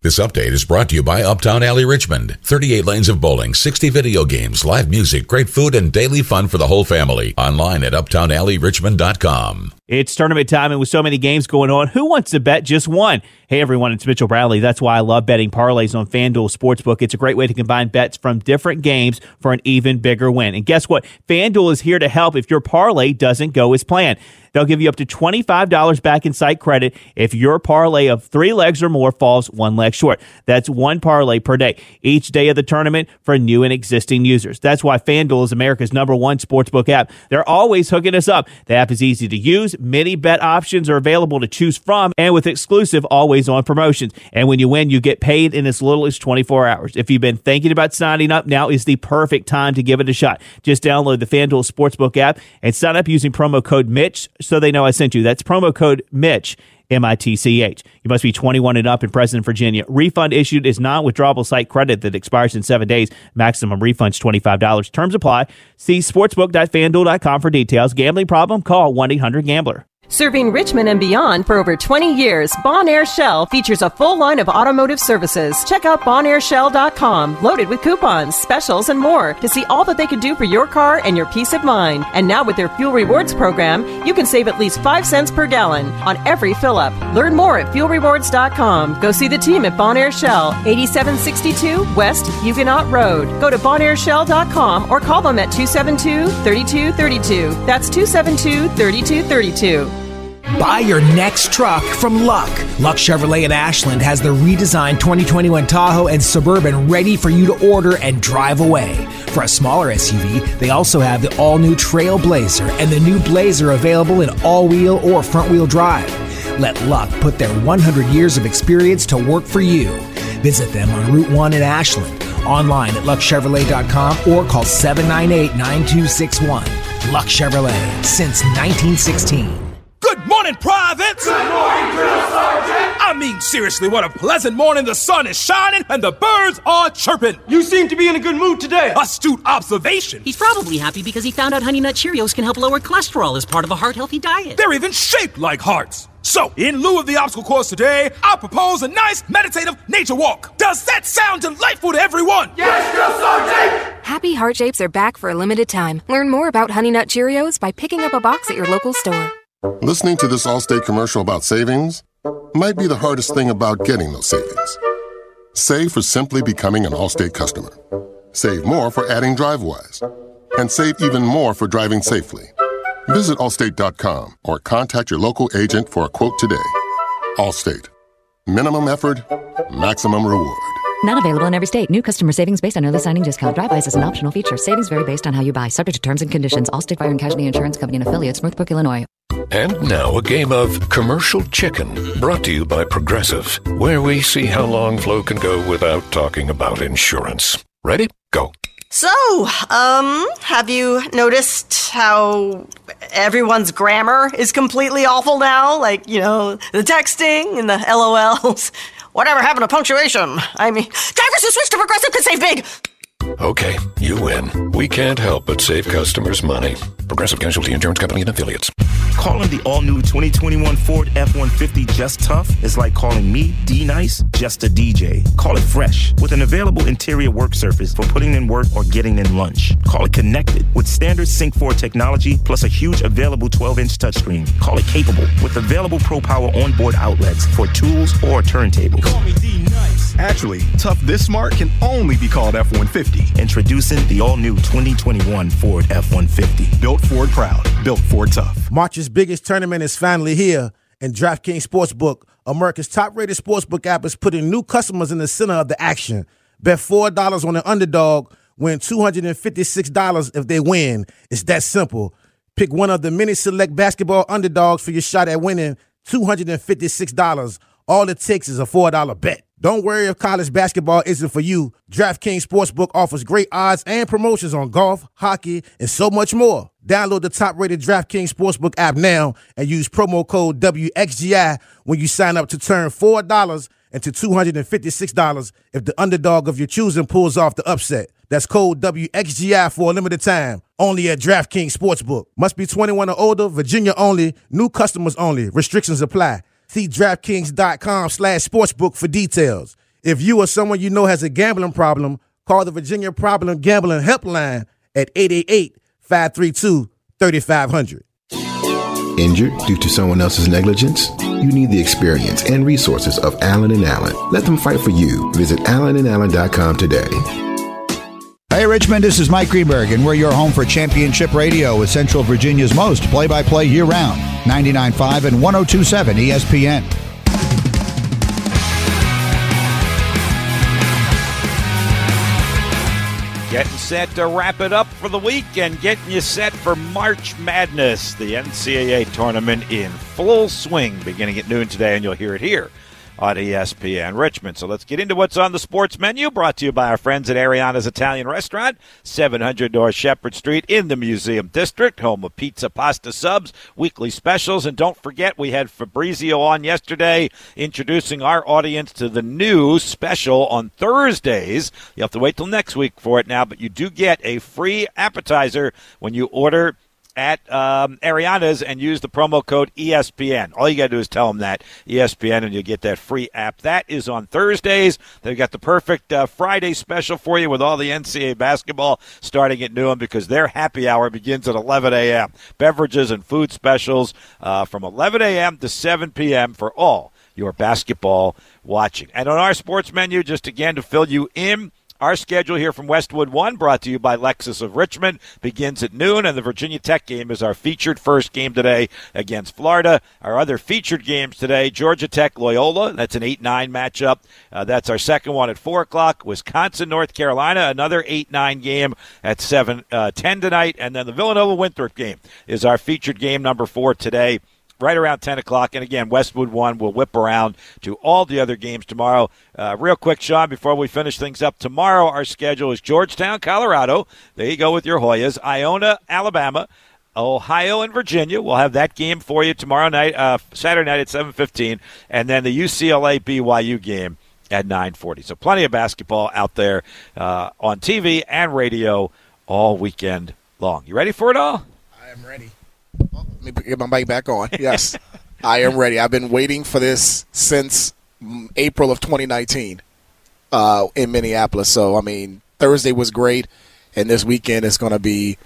This update is brought to you by Uptown Alley Richmond. 38 lanes of bowling, 60 video games, live music, great food, and daily fun for the whole family. Online at UptownAlleyRichmond.com. It's tournament time, and with so many games going on, who wants to bet just one? Hey, everyone, it's Mitchell Bradley. That's why I love betting parlays on FanDuel Sportsbook. It's a great way to combine bets from different games for an even bigger win. And guess what? FanDuel is here to help if your parlay doesn't go as planned. They'll give you up to $25 back in site credit if your parlay of 3 legs or more falls 1 leg short. That's 1 parlay per day, each day of the tournament for new and existing users. That's why FanDuel is America's #1 sportsbook app. They're always hooking us up. The app is easy to use. Many bet options are available to choose from, and with exclusive always-on promotions. And when you win, you get paid in as little as 24 hours. If you've been thinking about signing up, now is the perfect time to give it a shot. Just download the FanDuel Sportsbook app and sign up using promo code Mitch, so they know I sent you. That's promo code Mitch, M-I-T-C-H. You must be 21 and up and present in Virginia. Refund issued is non-withdrawable site credit that expires in 7 days. Maximum refunds $25. Terms apply. See sportsbook.fanduel.com for details. Gambling problem? Call 1-800-GAMBLER. Serving Richmond and beyond for over 20 years, Bonaire Shell features a full line of automotive services. Check out bonaireshell.com, loaded with coupons, specials, and more to see all that they can do for your car and your peace of mind. And now with their Fuel Rewards program, you can save at least 5 cents per gallon on every fill-up. Learn more at fuelrewards.com. Go see the team at Bonaire Shell, 8762 West Huguenot Road. Go to bonaireshell.com or call them at 272-3232. That's 272-3232. Buy your next truck from Luck. Luck Chevrolet in Ashland has the redesigned 2021 Tahoe and Suburban ready for you to order and drive away. For a smaller SUV, they also have the all-new Trail Blazer and the new Blazer available in all-wheel or front-wheel drive. Let Luck put their 100 years of experience to work for you. Visit them on Route 1 in Ashland, online at luckchevrolet.com, or call 798-9261. Luck Chevrolet, since 1916. Good morning, privates! Good morning, drill sergeant! I mean, seriously, what a pleasant morning. The sun is shining and the birds are chirping. You seem to be in a good mood today. Astute observation. He's probably happy because he found out Honey Nut Cheerios can help lower cholesterol as part of a heart-healthy diet. They're even shaped like hearts. So, in lieu of the obstacle course today, I propose a nice meditative nature walk. Does that sound delightful to everyone? Yes, Drill Sergeant! Happy Heart Shapes are back for a limited time. Learn more about Honey Nut Cheerios by picking up a box at your local store. Listening to this Allstate commercial about savings might be the hardest thing about getting those savings. Save for simply becoming an Allstate customer. Save more for adding DriveWise. And save even more for driving safely. Visit Allstate.com or contact your local agent for a quote today. Allstate. Minimum effort, maximum reward. Not available in every state. New customer savings based on early signing discount. Drive-bys is an optional feature. Savings vary based on how you buy. Subject to terms and conditions. Allstate Fire and Casualty Insurance Company and affiliates. Northbrook, Illinois. And now a game of Commercial Chicken, brought to you by Progressive, where we see how long Flo can go without talking about insurance. Ready? Go. So, have you noticed how everyone's grammar is completely awful now? Like, you know, the texting and the LOLs. Whatever happened to punctuation? I mean, drivers who switch to Progressive could save big. Okay, you win. We can't help but save customers money. Progressive Casualty Insurance Company and affiliates. Calling the all-new 2021 Ford F-150 just tough is like calling me, D-Nice, just a DJ. Call it fresh with an available interior work surface for putting in work or getting in lunch. Call it connected with standard Sync 4 technology plus a huge available 12-inch touchscreen. Call it capable with available Pro Power onboard outlets for tools or turntables. Call me D-Nice. Actually, tough this smart can only be called F-150. Introducing the all-new 2021 Ford F-150. Built Ford proud. Built Ford tough. March's biggest tournament is finally here, and DraftKings Sportsbook, America's top-rated sportsbook app, is putting new customers in the center of the action. Bet $4 on an underdog, win $256 if they win. It's that simple. Pick one of the many select basketball underdogs for your shot at winning $256. All it takes is a $4 bet. Don't worry if college basketball isn't for you. DraftKings Sportsbook offers great odds and promotions on golf, hockey, and so much more. Download the top-rated DraftKings Sportsbook app now and use promo code WXGI when you sign up to turn $4 into $256 if the underdog of your choosing pulls off the upset. That's code WXGI for a limited time, only at DraftKings Sportsbook. Must be 21 or older, Virginia only, new customers only. Restrictions apply. See DraftKings.com/sportsbook for details. If you or someone you know has a gambling problem, call the Virginia Problem Gambling Helpline at 888-532-3500. Injured due to someone else's negligence? You need the experience and resources of Allen & Allen. Let them fight for you. Visit allenandallen.com today. Hey, Richmond, this is Mike Greenberg, and we're your home for Championship Radio with Central Virginia's most play-by-play year-round, 99.5 and 102.7 ESPN. Getting set to wrap it up for the week and getting you set for March Madness, the NCAA tournament in full swing, beginning at noon today, and you'll hear it here on ESPN Richmond. So let's get into what's on the sports menu, brought to you by our friends at Ariana's Italian Restaurant, 700 North Shepherd Street in the Museum District, home of pizza, pasta, subs, weekly specials. And don't forget, we had Fabrizio on yesterday introducing our audience to the new special on Thursdays. You have to wait till next week for it now, but you do get a free appetizer when you order at Ariana's and use the promo code ESPN. All you got to do is tell them that, ESPN, and you'll get that free app. That is on Thursdays. They've got the perfect Friday special for you with all the NCAA basketball starting at noon, because their happy hour begins at 11 a.m. Beverages and food specials from 11 a.m. to 7 p.m. for all your basketball watching. And on our sports menu, just again to fill you in, Our schedule here from Westwood One, brought to you by Lexus of Richmond, begins at noon, and the Virginia Tech game is our featured first game today against Florida. Our other featured games today, Georgia Tech, Loyola, that's an 8-9 matchup. That's our second one at 4 o'clock. Wisconsin, North Carolina, another 8-9 game at 7-10 tonight. And then the Villanova-Winthrop game is our featured game number 4 today, right around 10 o'clock. And, again, Westwood One will whip around to all the other games tomorrow. Real quick, Sean, before we finish things up, tomorrow our schedule is Georgetown, Colorado. There you go with your Hoyas. Iona, Alabama. Ohio and Virginia. We'll have that game for you tomorrow night, Saturday night at 7:15. And then the UCLA-BYU game at 9:40. So plenty of basketball out there on TV and radio all weekend long. You ready for it all? I am ready. Oh, let me get my mic back on. Yes, I am ready. I've been waiting for this since April of 2019 in Minneapolis. So, I mean, Thursday was great, and this weekend is going to be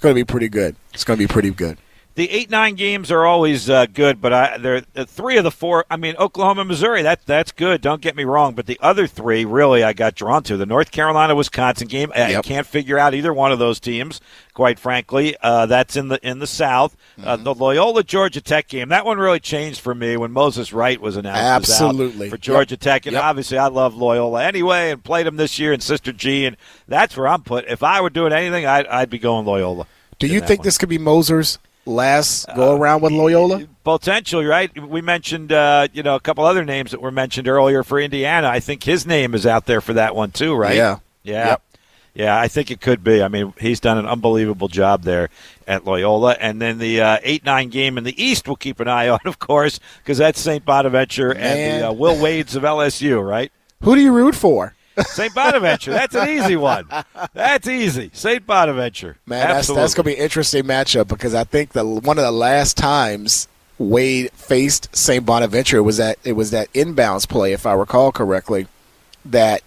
pretty good. It's going to be pretty good. The 8-9 games are always good, but they're three of the four. I mean, Oklahoma, Missouri, that's good. Don't get me wrong, but the other three really I got drawn to. The North Carolina-Wisconsin game, I can't figure out either one of those teams, quite frankly. That's in the South. The Loyola-Georgia Tech game, that one really changed for me when Moses Wright was announced absolutely out for Georgia Tech. And obviously I love Loyola anyway and played them this year in Sister G, and that's where I'm put. If I were doing anything, I'd be going Loyola. Do you think this could be Moser's last go around with Loyola? Potential, right? We mentioned, a couple other names that were mentioned earlier for Indiana. I think his name is out there for that one too, right? Yeah. Yep. Yeah, I think it could be. I mean, he's done an unbelievable job there at Loyola. And then the 8-9 game in the East we'll keep an eye on, of course, because that's St. Bonaventure and the Will Wades of LSU, right? Who do you root for? St. Bonaventure. That's an easy one. That's easy. St. Bonaventure. Man, that's going to be an interesting matchup because I think that one of the last times Wade faced St. Bonaventure was that inbounds play, if I recall correctly, that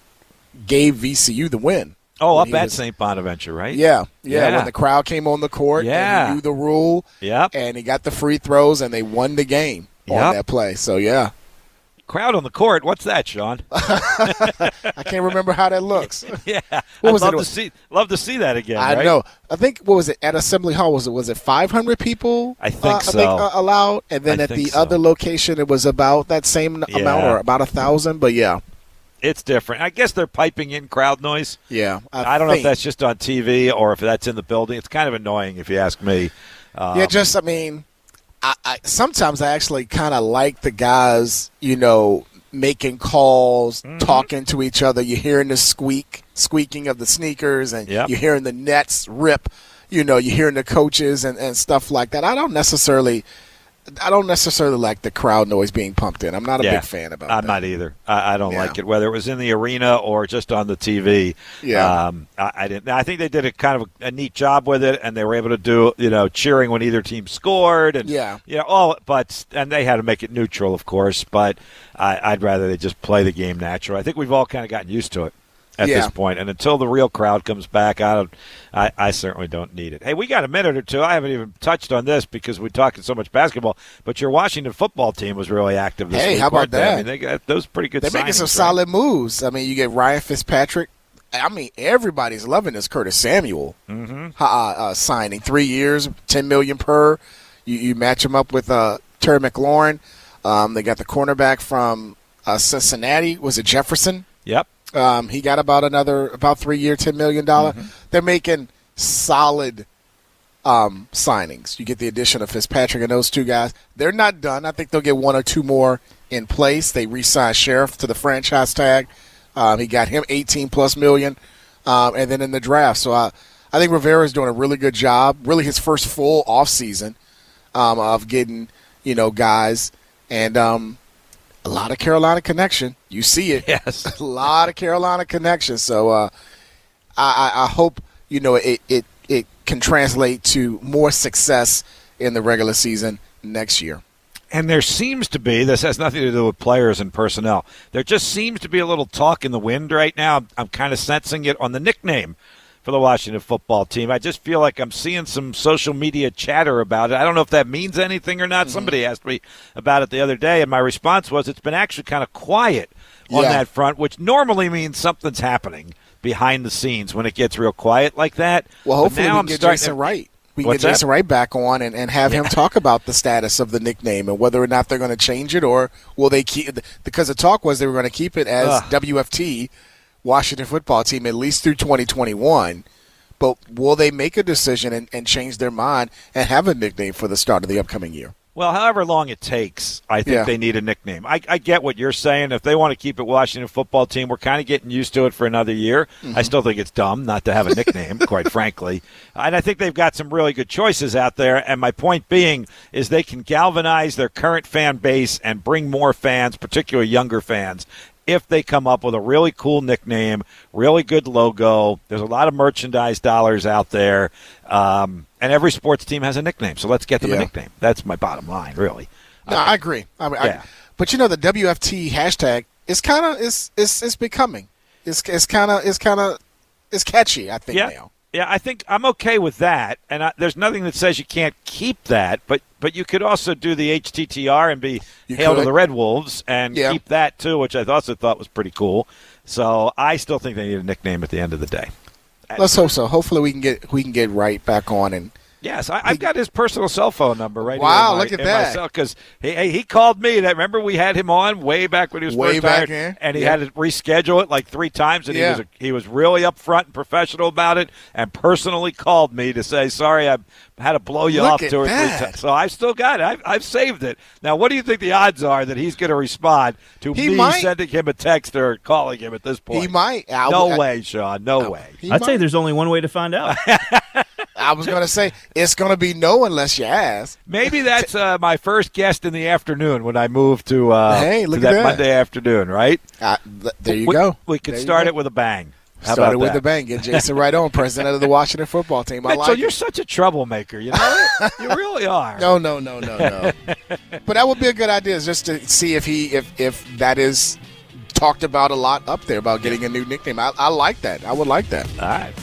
gave VCU the win. Oh, up at St. Bonaventure, right? Yeah, when the crowd came on the court and he knew the rule and he got the free throws and they won the game on that play. So, yeah. Crowd on the court. What's that, Sean? I can't remember how that looks. Yeah, I'd love to see that again. I know. I think what was it at Assembly Hall? Was it 500 people? I think so. Allowed, and then at the other location, it was about that same amount or about 1,000. But yeah, it's different. I guess they're piping in crowd noise. Yeah, I don't know if that's just on TV or if that's in the building. It's kind of annoying, if you ask me. Sometimes I actually kind of like the guys, making calls, talking to each other. You're hearing the squeaking of the sneakers, and you're hearing the nets rip. You're hearing the coaches and stuff like that. I don't necessarily like the crowd noise being pumped in. I'm not a big fan about that. I'm not either. I don't like it, whether it was in the arena or just on the TV. Yeah. I didn't. I think they did a kind of a neat job with it, and they were able to do, cheering when either team scored. And, and they had to make it neutral, of course, but I'd rather they just play the game natural. I think we've all kind of gotten used to it at this point. And until the real crowd comes back, I certainly don't need it. Hey, we got a minute or two. I haven't even touched on this because we're talking so much basketball, but your Washington football team was really active this week. Hey, how about that? I mean, they got those pretty good signings. They're making some solid moves. I mean, you get Ryan Fitzpatrick. I mean, everybody's loving this Curtis Samuel signing. 3 years, $10 million per. You match him up with Terry McLaurin. They got the cornerback from Cincinnati. Was it Jefferson? Yep. He got about 3 year, $10 million. They're making solid signings. You get the addition of Fitzpatrick and those two guys. They're not done. I think they'll get one or two more in place. They re-signed Sheriff to the franchise tag. He got him $18+ million, and then in the draft. So I think Rivera's doing a really good job. Really, his first full offseason of getting guys and. A lot of Carolina connection. You see it. Yes. A lot of Carolina connection. So I hope, it can translate to more success in the regular season next year. And there seems to be, this has nothing to do with players and personnel, there just seems to be a little talk in the wind right now. I'm kind of sensing it on the nickname for the Washington football team. I just feel like I'm seeing some social media chatter about it. I don't know if that means anything or not. Somebody asked me about it the other day, and my response was it's been actually kind of quiet on that front, which normally means something's happening behind the scenes when it gets real quiet like that. Well, hopefully we can get Jason Wright. We can get Jason Wright back on and have him talk about the status of the nickname and whether or not they're going to change it or will they keep it. Because the talk was they were going to keep it as WFT, Washington Football Team, at least through 2021. But will they make a decision and change their mind and have a nickname for the start of the upcoming year? Well, however long it takes, I think they need a nickname. I get what you're saying. If they want to keep it Washington Football Team, we're kind of getting used to it for another year. Mm-hmm. I still think it's dumb not to have a nickname, quite frankly. And I think they've got some really good choices out there. And my point being is they can galvanize their current fan base and bring more fans, particularly younger fans, if they come up with a really cool nickname, really good logo. There's a lot of merchandise dollars out there, and every sports team has a nickname, so let's get them a nickname. That's my bottom line, really. No, I agree. I mean, but you know, the WFT hashtag is kind of it's becoming it's catchy. I think now. Yeah, I think I'm okay with that, and there's nothing that says you can't keep that, but you could also do the HTTR and be Hail to the Red Wolves and keep that too, which I also thought was pretty cool. So I still think they need a nickname at the end of the day. Let's hope so. Hopefully we can get Wright back on and. Yes, I've got his personal cell phone number right here. Wow, look at that. Because he called me. Remember we had him on way back when he was first hired, and he had to reschedule it like three times, and he was really upfront and professional about it and personally called me to say, sorry, I had to blow you off two or three times. So I've still got it. I've saved it. Now, what do you think the odds are that he's going to respond to me sending him a text or calling him at this point? He might. No way, Sean. I'd say there's only one way to find out. I was going to say it's going to be no unless you ask. Maybe that's my first guest in the afternoon when I move to that Monday afternoon, right? There you go. We could start it with a bang. How about that? Get Jason Wright on, president of the Washington Football Team. Mitchell, you're such a troublemaker, you know? You really are. No. But that would be a good idea, is just to see if that is talked about a lot up there about getting a new nickname. I like that. I would like that. All right.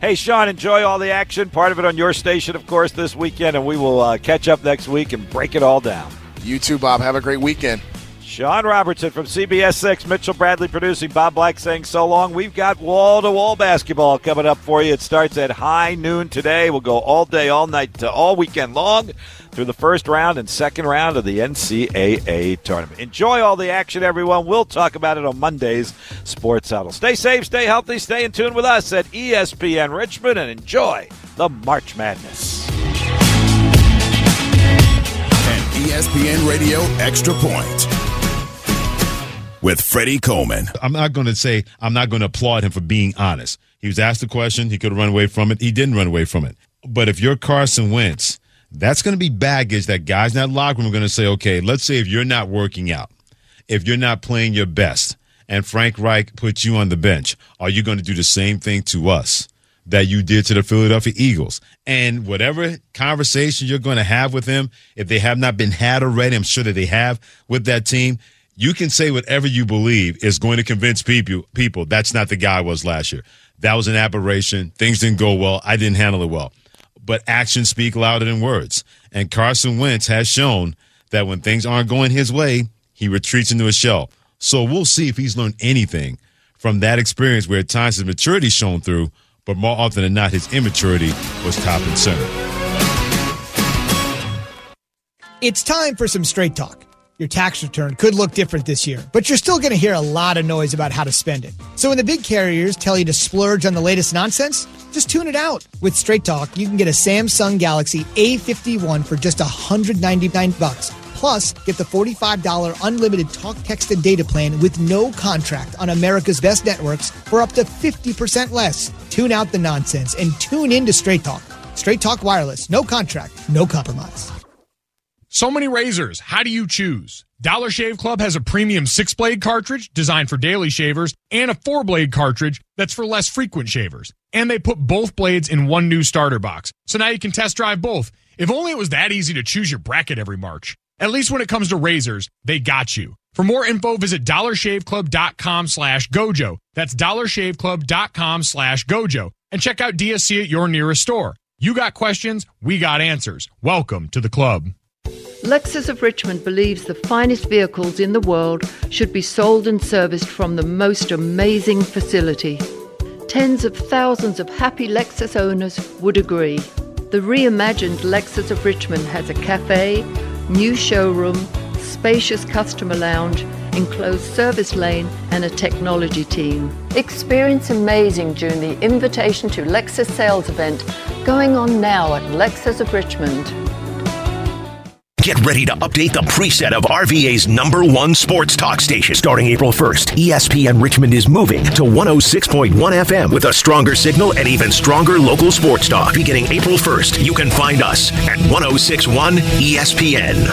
Hey, Sean, enjoy all the action, part of it on your station, of course, this weekend, and we will catch up next week and break it all down. You too, Bob. Have a great weekend. Sean Robertson from CBS 6, Mitchell Bradley producing, Bob Black saying so long. We've got wall-to-wall basketball coming up for you. It starts at high noon today. We'll go all day, all night, to all weekend long through the first round and second round of the NCAA tournament. Enjoy all the action, everyone. We'll talk about it on Monday's Sports Huddle. Stay safe, stay healthy, stay in tune with us at ESPN Richmond, and enjoy the March Madness. And ESPN Radio Extra Point with Freddie Coleman. I'm not going to applaud him for being honest. He was asked a question. He could have run away from it. He didn't run away from it. But if you're Carson Wentz, that's going to be baggage that guys in that locker room are going to say, okay, let's say if you're not working out, if you're not playing your best, and Frank Reich puts you on the bench, are you going to do the same thing to us that you did to the Philadelphia Eagles? And whatever conversation you're going to have with him, if they have not been had already, I'm sure that they have with that team, you can say whatever you believe is going to convince people that's not the guy I was last year. That was an aberration. Things didn't go well. I didn't handle it well. But actions speak louder than words. And Carson Wentz has shown that when things aren't going his way, he retreats into his shell. So we'll see if he's learned anything from that experience where at times his maturity shone through, but more often than not, his immaturity was top and center. It's time for some straight talk. Your tax return could look different this year, but you're still going to hear a lot of noise about how to spend it. So when the big carriers tell you to splurge on the latest nonsense, just tune it out. With Straight Talk, you can get a Samsung Galaxy A51 for just $199. Plus, get the $45 unlimited talk, text, and data plan with no contract on America's best networks for up to 50% less. Tune out the nonsense and tune into Straight Talk. Straight Talk Wireless. No contract, no compromise. So many razors, how do you choose? Dollar Shave Club has a premium 6-blade cartridge designed for daily shavers and a 4-blade cartridge that's for less frequent shavers. And they put both blades in one new starter box. So now you can test drive both. If only it was that easy to choose your bracket every March. At least when it comes to razors, they got you. For more info, visit dollarshaveclub.com/gojo. That's dollarshaveclub.com/gojo. And check out DSC at your nearest store. You got questions, we got answers. Welcome to the club. Lexus of Richmond believes the finest vehicles in the world should be sold and serviced from the most amazing facility. Tens of thousands of happy Lexus owners would agree. The reimagined Lexus of Richmond has a cafe, new showroom, spacious customer lounge, enclosed service lane and a technology team. Experience amazing during the Invitation to Lexus sales event going on now at Lexus of Richmond. Get ready to update the preset of RVA's #1 sports talk station. Starting April 1st, ESPN Richmond is moving to 106.1 FM with a stronger signal and even stronger local sports talk. Beginning April 1st, you can find us at 106.1 ESPN.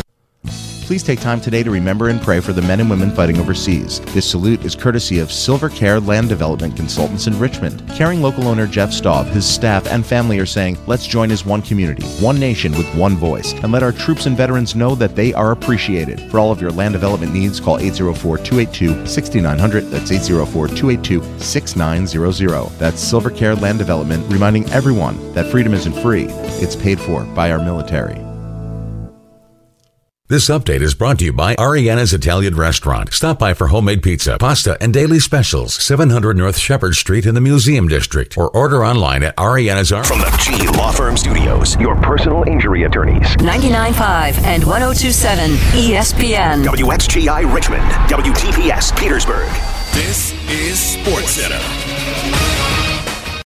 Please take time today to remember and pray for the men and women fighting overseas. This salute is courtesy of Silver Care Land Development Consultants in Richmond. Caring local owner Jeff Staub, his staff, and family are saying, let's join as one community, one nation with one voice, and let our troops and veterans know that they are appreciated. For all of your land development needs, call 804-282-6900. That's 804-282-6900. That's Silver Care Land Development, reminding everyone that freedom isn't free. It's paid for by our military. This update is brought to you by Ariana's Italian Restaurant. Stop by for homemade pizza, pasta, and daily specials. 700 North Shepherd Street in the Museum District. Or order online at Ariana's. From the G Law Firm Studios, your personal injury attorneys. 99.5 and 102.7 ESPN. WXGI Richmond. WTPS Petersburg. This is Sports Center.